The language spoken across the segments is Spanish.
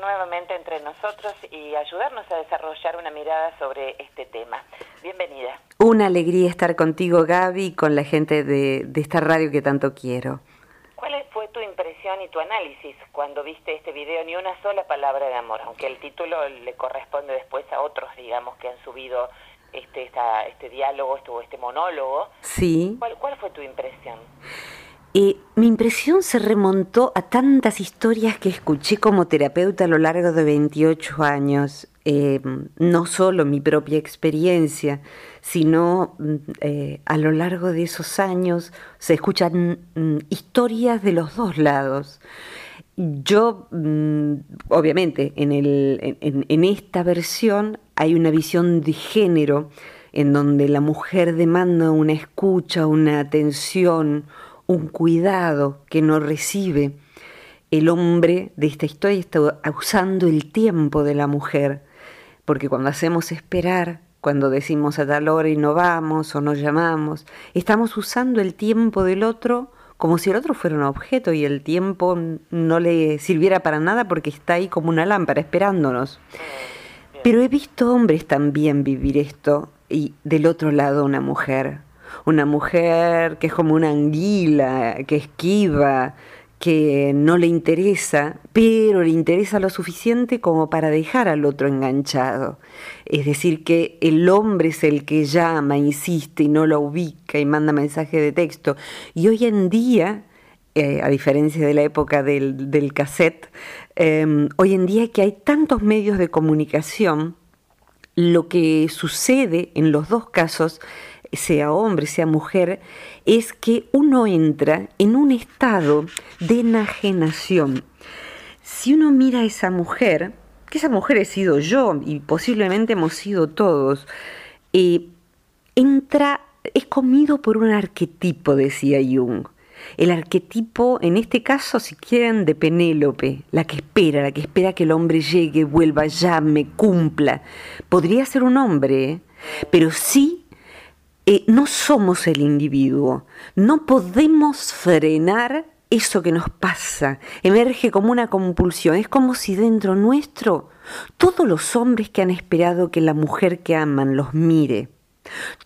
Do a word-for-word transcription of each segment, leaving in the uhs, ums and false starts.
nuevamente entre nosotros y ayudarnos a desarrollar una mirada sobre este tema. Bienvenida. Una alegría estar contigo, Gaby, y con la gente de, de esta radio que tanto quiero. ¿Cuál fue tu impresión y tu análisis cuando viste este video? Ni una sola palabra de amor, aunque el título le corresponde después a otros, digamos, que han subido este, esta, este diálogo, este, este monólogo. Sí. ¿Cuál, cuál fue tu impresión? Eh, mi impresión se remontó a tantas historias que escuché como terapeuta a lo largo de veintiocho años. Eh, no solo mi propia experiencia, sino eh, a lo largo de esos años se escuchan mm, historias de los dos lados. Yo, mm, obviamente, en, el, en, en esta versión hay una visión de género en donde la mujer demanda una escucha, una atención, un cuidado que no recibe. El hombre de esta historia está usando el tiempo de la mujer, porque cuando hacemos esperar, cuando decimos a tal hora y no vamos o no llamamos, estamos usando el tiempo del otro como si el otro fuera un objeto y el tiempo no le sirviera para nada porque está ahí como una lámpara esperándonos. Pero he visto hombres también vivir esto y del otro lado una mujer. Una mujer que es como una anguila, que esquiva, que no le interesa, pero le interesa lo suficiente como para dejar al otro enganchado. Es decir, que el hombre es el que llama, insiste y no lo ubica y manda mensaje de texto. Y hoy en día, eh, a diferencia de la época del, del cassette, eh, hoy en día que hay tantos medios de comunicación, lo que sucede en los dos casos, sea hombre, sea mujer, es que uno entra en un estado de enajenación. Si uno mira a esa mujer, que esa mujer he sido yo y posiblemente hemos sido todos, eh, entra, es comido por un arquetipo, decía Jung. El arquetipo, en este caso, si quieren, de Penélope, la que espera, la que espera que el hombre llegue, vuelva, llame, cumpla. Podría ser un hombre, ¿eh? Pero sí, Eh, no somos el individuo, no podemos frenar eso que nos pasa, emerge como una compulsión, es como si dentro nuestro todos los hombres que han esperado que la mujer que aman los mire,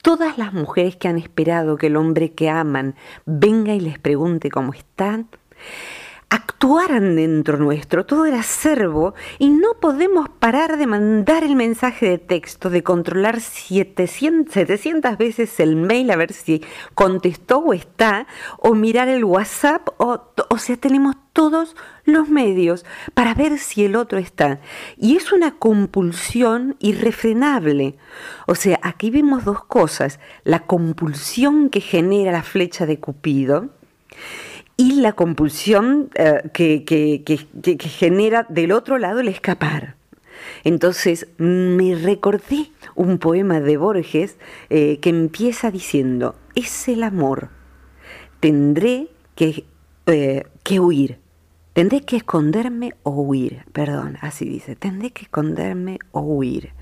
todas las mujeres que han esperado que el hombre que aman venga y les pregunte cómo están, actuaran dentro nuestro, todo el acervo, y no podemos parar de mandar el mensaje de texto, de controlar setecientas veces el mail a ver si contestó o está, o mirar el WhatsApp, o, o sea, tenemos todos los medios para ver si el otro está. Y es una compulsión irrefrenable. O sea, aquí vemos dos cosas, la compulsión que genera la flecha de Cupido, y la compulsión uh, que, que, que, que genera del otro lado el escapar. Entonces me recordé un poema de Borges eh, que empieza diciendo, es el amor, tendré que, eh, que huir, tendré que esconderme o huir, perdón, así dice, tendré que esconderme o huir.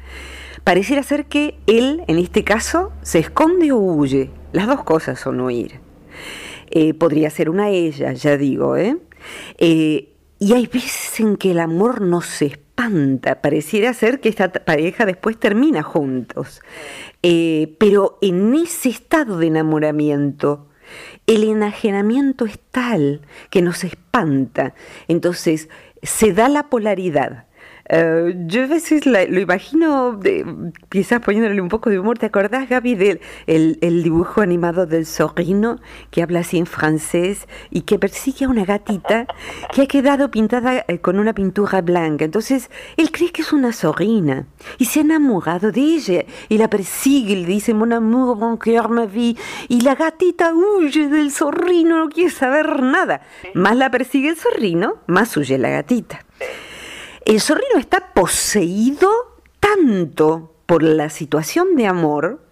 Pareciera ser que él, en este caso, se esconde o huye, las dos cosas son huir. Eh, podría ser una ella, ya digo, ¿eh? Eh, y hay veces en que el amor nos espanta, pareciera ser que esta pareja después termina juntos, eh, pero en ese estado de enamoramiento, el enajenamiento es tal que nos espanta, entonces se da la polaridad. Uh, yo a veces la, lo imagino, de, quizás poniéndole un poco de humor, ¿te acordás, Gaby, del el, el dibujo animado del zorrino que habla así en francés y que persigue a una gatita que ha quedado pintada eh, con una pintura blanca? Entonces, él cree que es una zorrina y se ha enamorado de ella y la persigue, le dice, mon amour, mon cœur, ma vie, y la gatita huye del zorrino, no quiere saber nada. Más la persigue el zorrino, más huye la gatita. El zorrino está poseído tanto por la situación de amor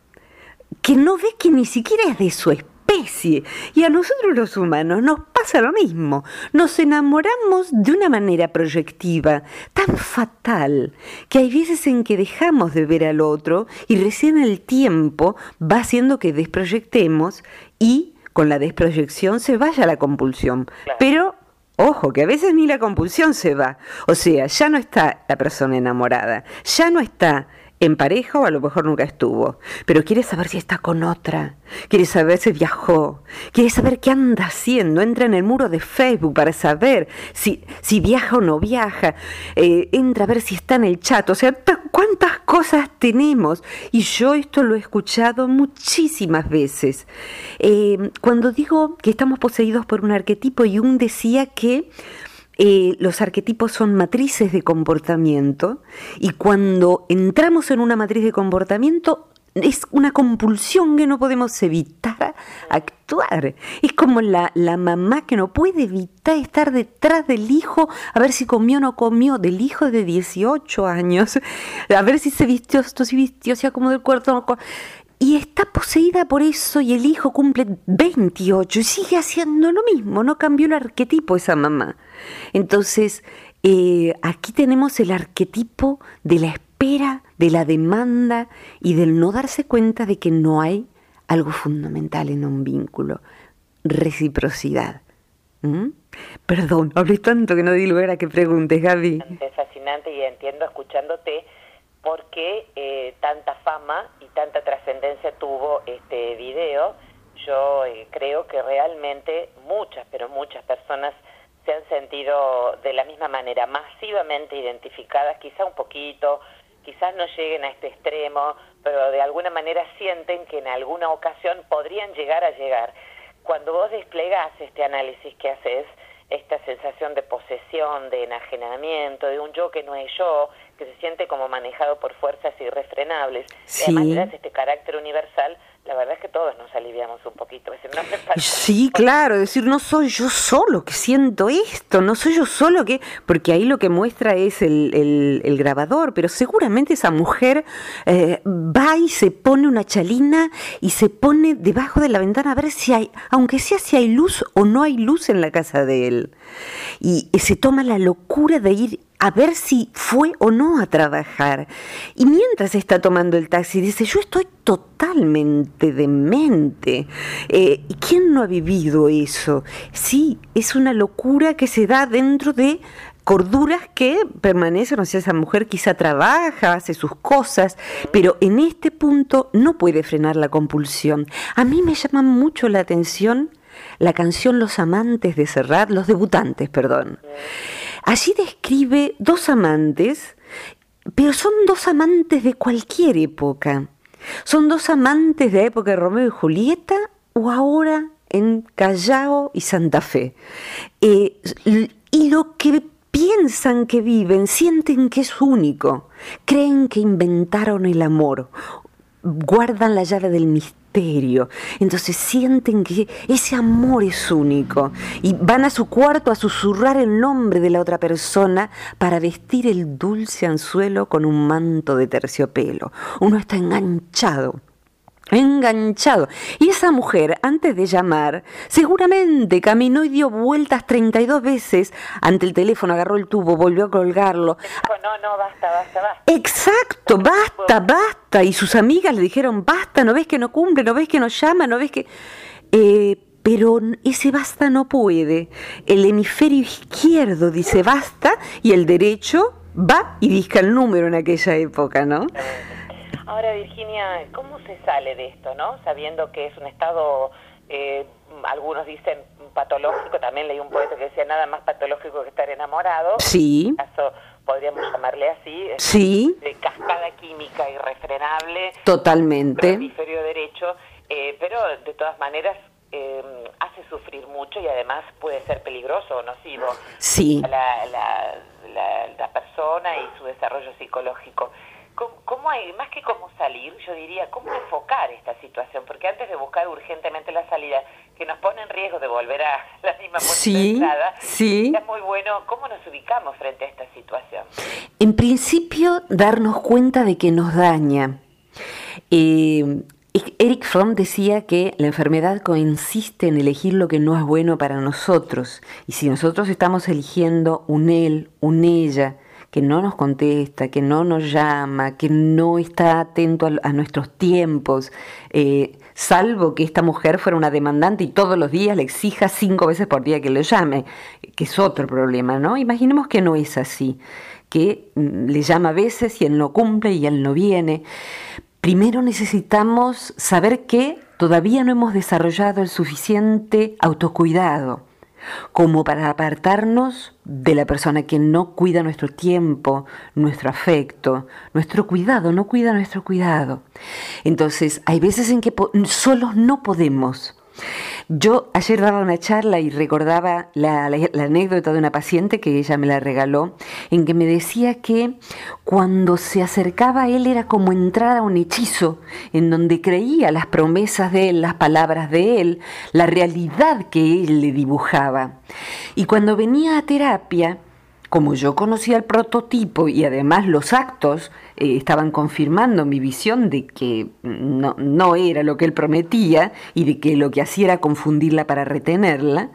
que no ve que ni siquiera es de su especie. Y a nosotros los humanos nos pasa lo mismo. Nos enamoramos de una manera proyectiva, tan fatal, que hay veces en que dejamos de ver al otro y recién el tiempo va haciendo que desproyectemos y con la desproyección se vaya la compulsión. Pero Ojo, que a veces ni la compulsión se va. O sea, ya no está la persona enamorada, ya no está en pareja, o a lo mejor nunca estuvo, pero quiere saber si está con otra, quiere saber si viajó, quiere saber qué anda haciendo, entra en el muro de Facebook para saber si, si viaja o no viaja, eh, entra a ver si está en el chat. O sea, cuántas cosas tenemos, y yo esto lo he escuchado muchísimas veces. Eh, cuando digo que estamos poseídos por un arquetipo, Jung decía que Eh, los arquetipos son matrices de comportamiento, y cuando entramos en una matriz de comportamiento es una compulsión que no podemos evitar actuar. Es como la, la mamá que no puede evitar estar detrás del hijo a ver si comió o no comió, del hijo de dieciocho años, a ver si se vistió, esto si vistió, se acomodó el cuerpo, no, y está poseída por eso, y el hijo cumple veintiocho y sigue haciendo lo mismo, no cambió el arquetipo esa mamá. Entonces, eh, aquí tenemos el arquetipo de la espera, de la demanda y del no darse cuenta de que no hay algo fundamental en un vínculo: reciprocidad. ¿Mm? Perdón, hablé tanto que no di lugar a que preguntes, Gaby. Es fascinante, y entiendo escuchándote por qué eh, tanta fama y tanta trascendencia tuvo este video. Yo eh, creo que realmente muchas, pero muchas personas se han sentido de la misma manera, masivamente identificadas, quizá un poquito, quizás no lleguen a este extremo, pero de alguna manera sienten que en alguna ocasión podrían llegar a llegar. Cuando vos desplegás este análisis que haces, esta sensación de posesión, de enajenamiento, de un yo que no es yo, que se siente como manejado por fuerzas irrefrenables. Sí. Además, le das este carácter universal, la verdad es que todos nos aliviamos un poquito. Es decir, no hace falta. Sí, claro, es decir, no soy yo solo que siento esto, no soy yo solo que... Porque ahí lo que muestra es el, el, el grabador, pero seguramente esa mujer eh, va y se pone una chalina y se pone debajo de la ventana a ver si hay, aunque sea si hay luz o no hay luz en la casa de él. Y se toma la locura de ir a ver si fue o no a trabajar. Y mientras está tomando el taxi, dice, yo estoy totalmente demente. Eh, ¿Quién no ha vivido eso? Sí, es una locura que se da dentro de corduras que permanecen. O sea, esa mujer quizá trabaja, hace sus cosas, pero en este punto no puede frenar la compulsión. A mí me llama mucho la atención la canción Los amantes de Serrat, Los debutantes, perdón. Allí describe dos amantes, pero son dos amantes de cualquier época. Son dos amantes de la época de Romeo y Julieta, o ahora en Callao y Santa Fe. Eh, y lo que piensan que viven, sienten que es único. Creen que inventaron el amor. Guardan la llave del misterio. Entonces sienten que ese amor es único, y van a su cuarto a susurrar el nombre de la otra persona para vestir el dulce anzuelo con un manto de terciopelo. Uno está enganchado, enganchado. Y esa mujer, antes de llamar, seguramente caminó y dio vueltas treinta y dos veces ante el teléfono, agarró el tubo, volvió a colgarlo. No, no, basta, basta, basta. Exacto, basta, basta. Y sus amigas le dijeron, basta, no ves que no cumple, no ves que no llama, no ves que... Eh, pero ese basta no puede. El hemisferio izquierdo dice basta, y el derecho va y disca el número en aquella época, ¿no? Ahora, Virginia, ¿cómo se sale de esto, no? Sabiendo que es un estado, eh, algunos dicen patológico. También leí un poeta que decía, nada más patológico que estar enamorado. Sí. En caso, podríamos llamarle así. Sí. De cascada química irrefrenable. Totalmente. Hemisferio derecho, eh, pero de todas maneras eh, hace sufrir mucho, y además puede ser peligroso o nocivo. Sí. La, la, la, la persona y su desarrollo psicológico. ¿Cómo hay, más que cómo salir, yo diría, cómo enfocar esta situación? Porque antes de buscar urgentemente la salida, que nos pone en riesgo de volver a la misma posibilidad, sí, sí. Es muy bueno, ¿cómo nos ubicamos frente a esta situación? En principio, darnos cuenta de que nos daña. Eh, Erich Fromm decía que la enfermedad consiste en elegir lo que no es bueno para nosotros. Y si nosotros estamos eligiendo un él, un ella, que no nos contesta, que no nos llama, que no está atento a, a nuestros tiempos, eh, salvo que esta mujer fuera una demandante y todos los días le exija cinco veces por día que le llame, que es otro problema, ¿no? Imaginemos que no es así, que le llama a veces y él no cumple y él no viene. Primero necesitamos saber que todavía no hemos desarrollado el suficiente autocuidado como para apartarnos de la persona que no cuida nuestro tiempo, nuestro afecto, nuestro cuidado, no cuida nuestro cuidado. Entonces, hay veces en que po- solos no podemos. Yo ayer daba una charla y recordaba la, la, la anécdota de una paciente que ella me la regaló, en que me decía que cuando se acercaba a él era como entrar a un hechizo, en donde creía las promesas de él, las palabras de él, la realidad que él le dibujaba. Y cuando venía a terapia, como yo conocía el prototipo y además los actos eh, estaban confirmando mi visión de que no, no era lo que él prometía y de que lo que hacía era confundirla para retenerla,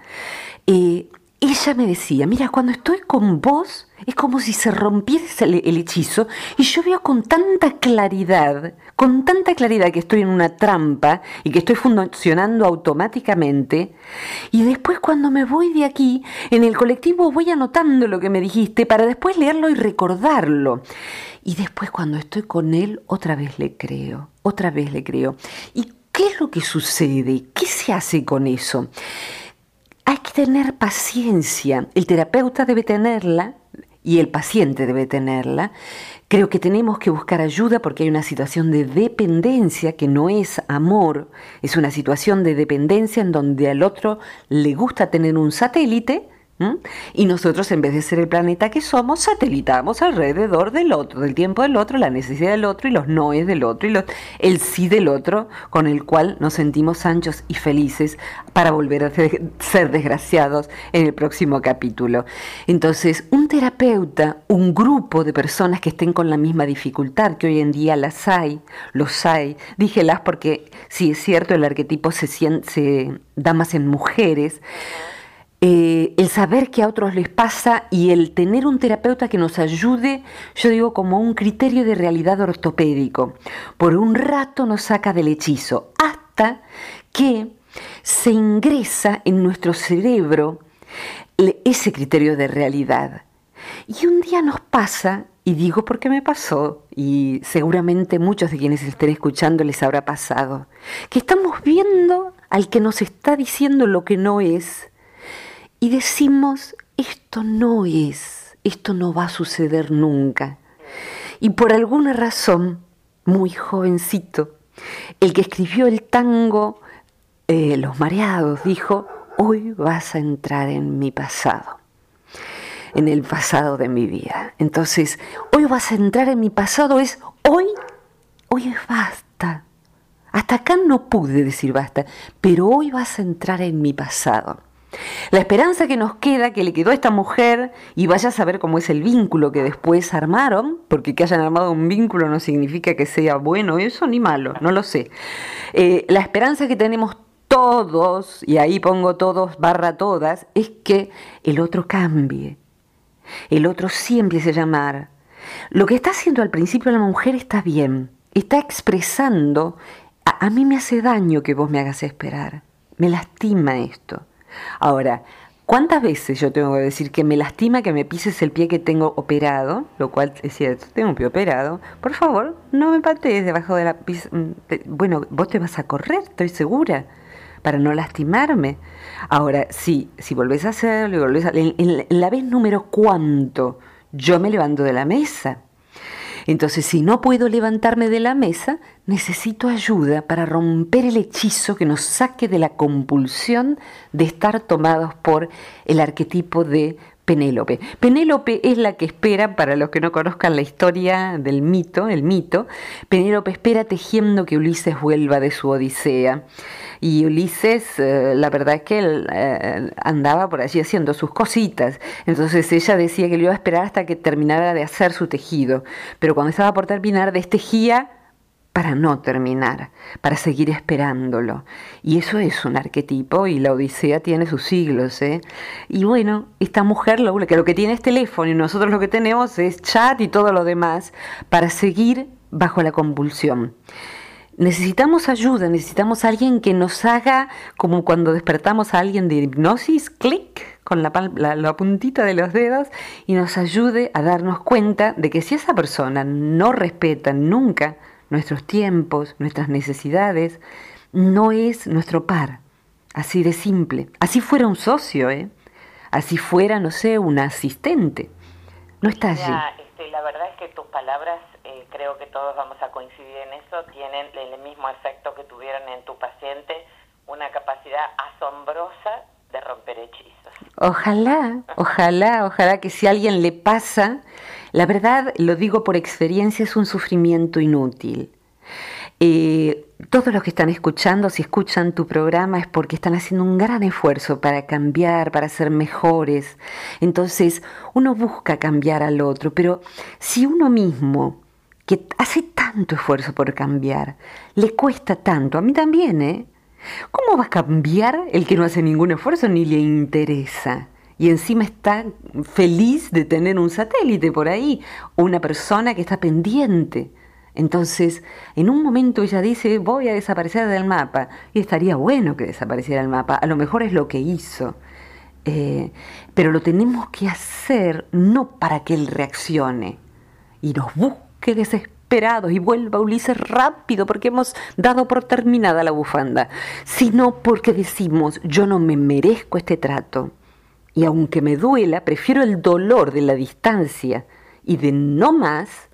eh, ella me decía, mira, cuando estoy con vos es como si se rompiese el, el hechizo y yo veo con tanta claridad, con tanta claridad que estoy en una trampa y que estoy funcionando automáticamente, y después cuando me voy de aquí, en el colectivo voy anotando lo que me dijiste para después leerlo y recordarlo. Y después cuando estoy con él, otra vez le creo, otra vez le creo. ¿Y qué es lo que sucede? ¿Qué se hace con eso? Hay que tener paciencia, el terapeuta debe tenerla y el paciente debe tenerla. Creo que tenemos que buscar ayuda porque hay una situación de dependencia que no es amor, es una situación de dependencia en donde al otro le gusta tener un satélite, ¿m? Y nosotros, en vez de ser el planeta que somos, satelitamos alrededor del otro, del tiempo del otro, la necesidad del otro y los noes del otro y los, el sí del otro, con el cual nos sentimos anchos y felices para volver a ser desgraciados en el próximo capítulo. Entonces, un terapeuta, un grupo de personas que estén con la misma dificultad, que hoy en día las hay, los hay, dije las porque sí es cierto, el arquetipo se, se da más en mujeres. Eh, el saber que a otros les pasa y el tener un terapeuta que nos ayude, yo digo, como un criterio de realidad ortopédico, por un rato nos saca del hechizo, hasta que se ingresa en nuestro cerebro ese criterio de realidad. Y un día nos pasa, y digo porque me pasó, y seguramente muchos de quienes estén escuchando les habrá pasado, que estamos viendo al que nos está diciendo lo que no es, y decimos, esto no es, esto no va a suceder nunca. Y por alguna razón, muy jovencito, el que escribió el tango eh, Los Mareados dijo, hoy vas a entrar en mi pasado, en el pasado de mi vida. Entonces, hoy vas a entrar en mi pasado es hoy, hoy es basta. Hasta acá no pude decir basta, pero hoy vas a entrar en mi pasado. La esperanza que nos queda, que le quedó a esta mujer, y vaya a saber cómo es el vínculo que después armaron, porque que hayan armado un vínculo no significa que sea bueno eso ni malo, no lo sé. Eh, la esperanza que tenemos todos, y ahí pongo todos barra todas, es que el otro cambie, el otro sí empiece a llamar. Lo que está haciendo al principio la mujer está bien, está expresando, a, a mí me hace daño que vos me hagas esperar, me lastima esto. Ahora, ¿cuántas veces yo tengo que decir que me lastima que me pises el pie que tengo operado? Lo cual es cierto, tengo un pie operado. Por favor, no me patees debajo de la pis... Bueno, vos te vas a correr, estoy segura, para no lastimarme. Ahora, sí, si volvés a hacerlo y volvés a... En, en la vez número cuánto yo me levanto de la mesa. Entonces, si no puedo levantarme de la mesa, necesito ayuda para romper el hechizo que nos saque de la compulsión de estar tomados por el arquetipo de Penélope. Penélope es la que espera, para los que no conozcan la historia del mito, el mito, Penélope espera tejiendo que Ulises vuelva de su Odisea. Y Ulises, eh, la verdad es que él eh, andaba por allí haciendo sus cositas. Entonces ella decía que lo iba a esperar hasta que terminara de hacer su tejido. Pero cuando estaba por terminar, destejía para no terminar, para seguir esperándolo. Y eso es un arquetipo, y la Odisea tiene sus siglos, ¿eh? Y bueno, esta mujer lo que, lo que tiene es teléfono, y nosotros lo que tenemos es chat y todo lo demás, para seguir bajo la compulsión. necesitamos ayuda, necesitamos a alguien que nos haga, como cuando despertamos a alguien de hipnosis, clic, con la, la, la puntita de los dedos, y nos ayude a darnos cuenta de que si esa persona no respeta nunca nuestros tiempos, nuestras necesidades, no es nuestro par. Así de simple. Así fuera un socio, ¿eh? Así fuera, no sé, un asistente. No está allí. Ya, este, la verdad es que tus palabras, eh, creo que todos vamos a coincidir en eso, tienen el mismo efecto que tuvieron en tu paciente, una capacidad asombrosa de romper hechizos. Ojalá, ojalá, ojalá que si a alguien le pasa, la verdad, lo digo por experiencia, es un sufrimiento inútil. Eh, todos los que están escuchando, si escuchan tu programa, es porque están haciendo un gran esfuerzo para cambiar, para ser mejores. Entonces, uno busca cambiar al otro, pero si uno mismo, que hace tanto esfuerzo por cambiar, le cuesta tanto, a mí también, ¿eh? ¿Cómo va a cambiar el que no hace ningún esfuerzo ni le interesa? Y encima está feliz de tener un satélite por ahí, una persona que está pendiente. Entonces, en un momento ella dice, voy a desaparecer del mapa. Y estaría bueno que desapareciera del mapa. A lo mejor es lo que hizo. Eh, pero lo tenemos que hacer no para que él reaccione y nos busque desesperados y vuelva Ulises rápido porque hemos dado por terminada la bufanda, sino porque decimos, yo no me merezco este trato. Y aunque me duela, prefiero el dolor de la distancia y de no más,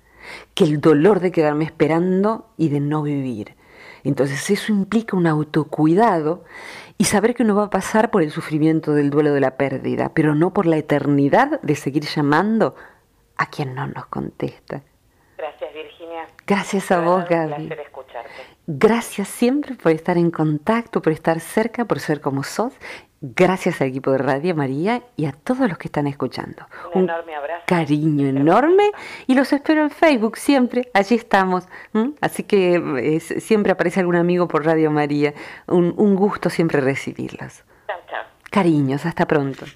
que el dolor de quedarme esperando y de no vivir. Entonces eso implica un autocuidado y saber que uno va a pasar por el sufrimiento del duelo de la pérdida, pero no por la eternidad de seguir llamando a quien no nos contesta. Gracias, Virginia. Gracias a vos, Gaby. Un placer escucharte. Gracias siempre por estar en contacto, por estar cerca, por ser como sos. Gracias al equipo de Radio María y a todos los que están escuchando. Un, un enorme abrazo. Cariño enorme. Y los espero en Facebook siempre. Allí estamos. ¿Mm? Así que es, siempre aparece algún amigo por Radio María. Un, un gusto siempre recibirlos. Chao, chao. Cariños, hasta pronto.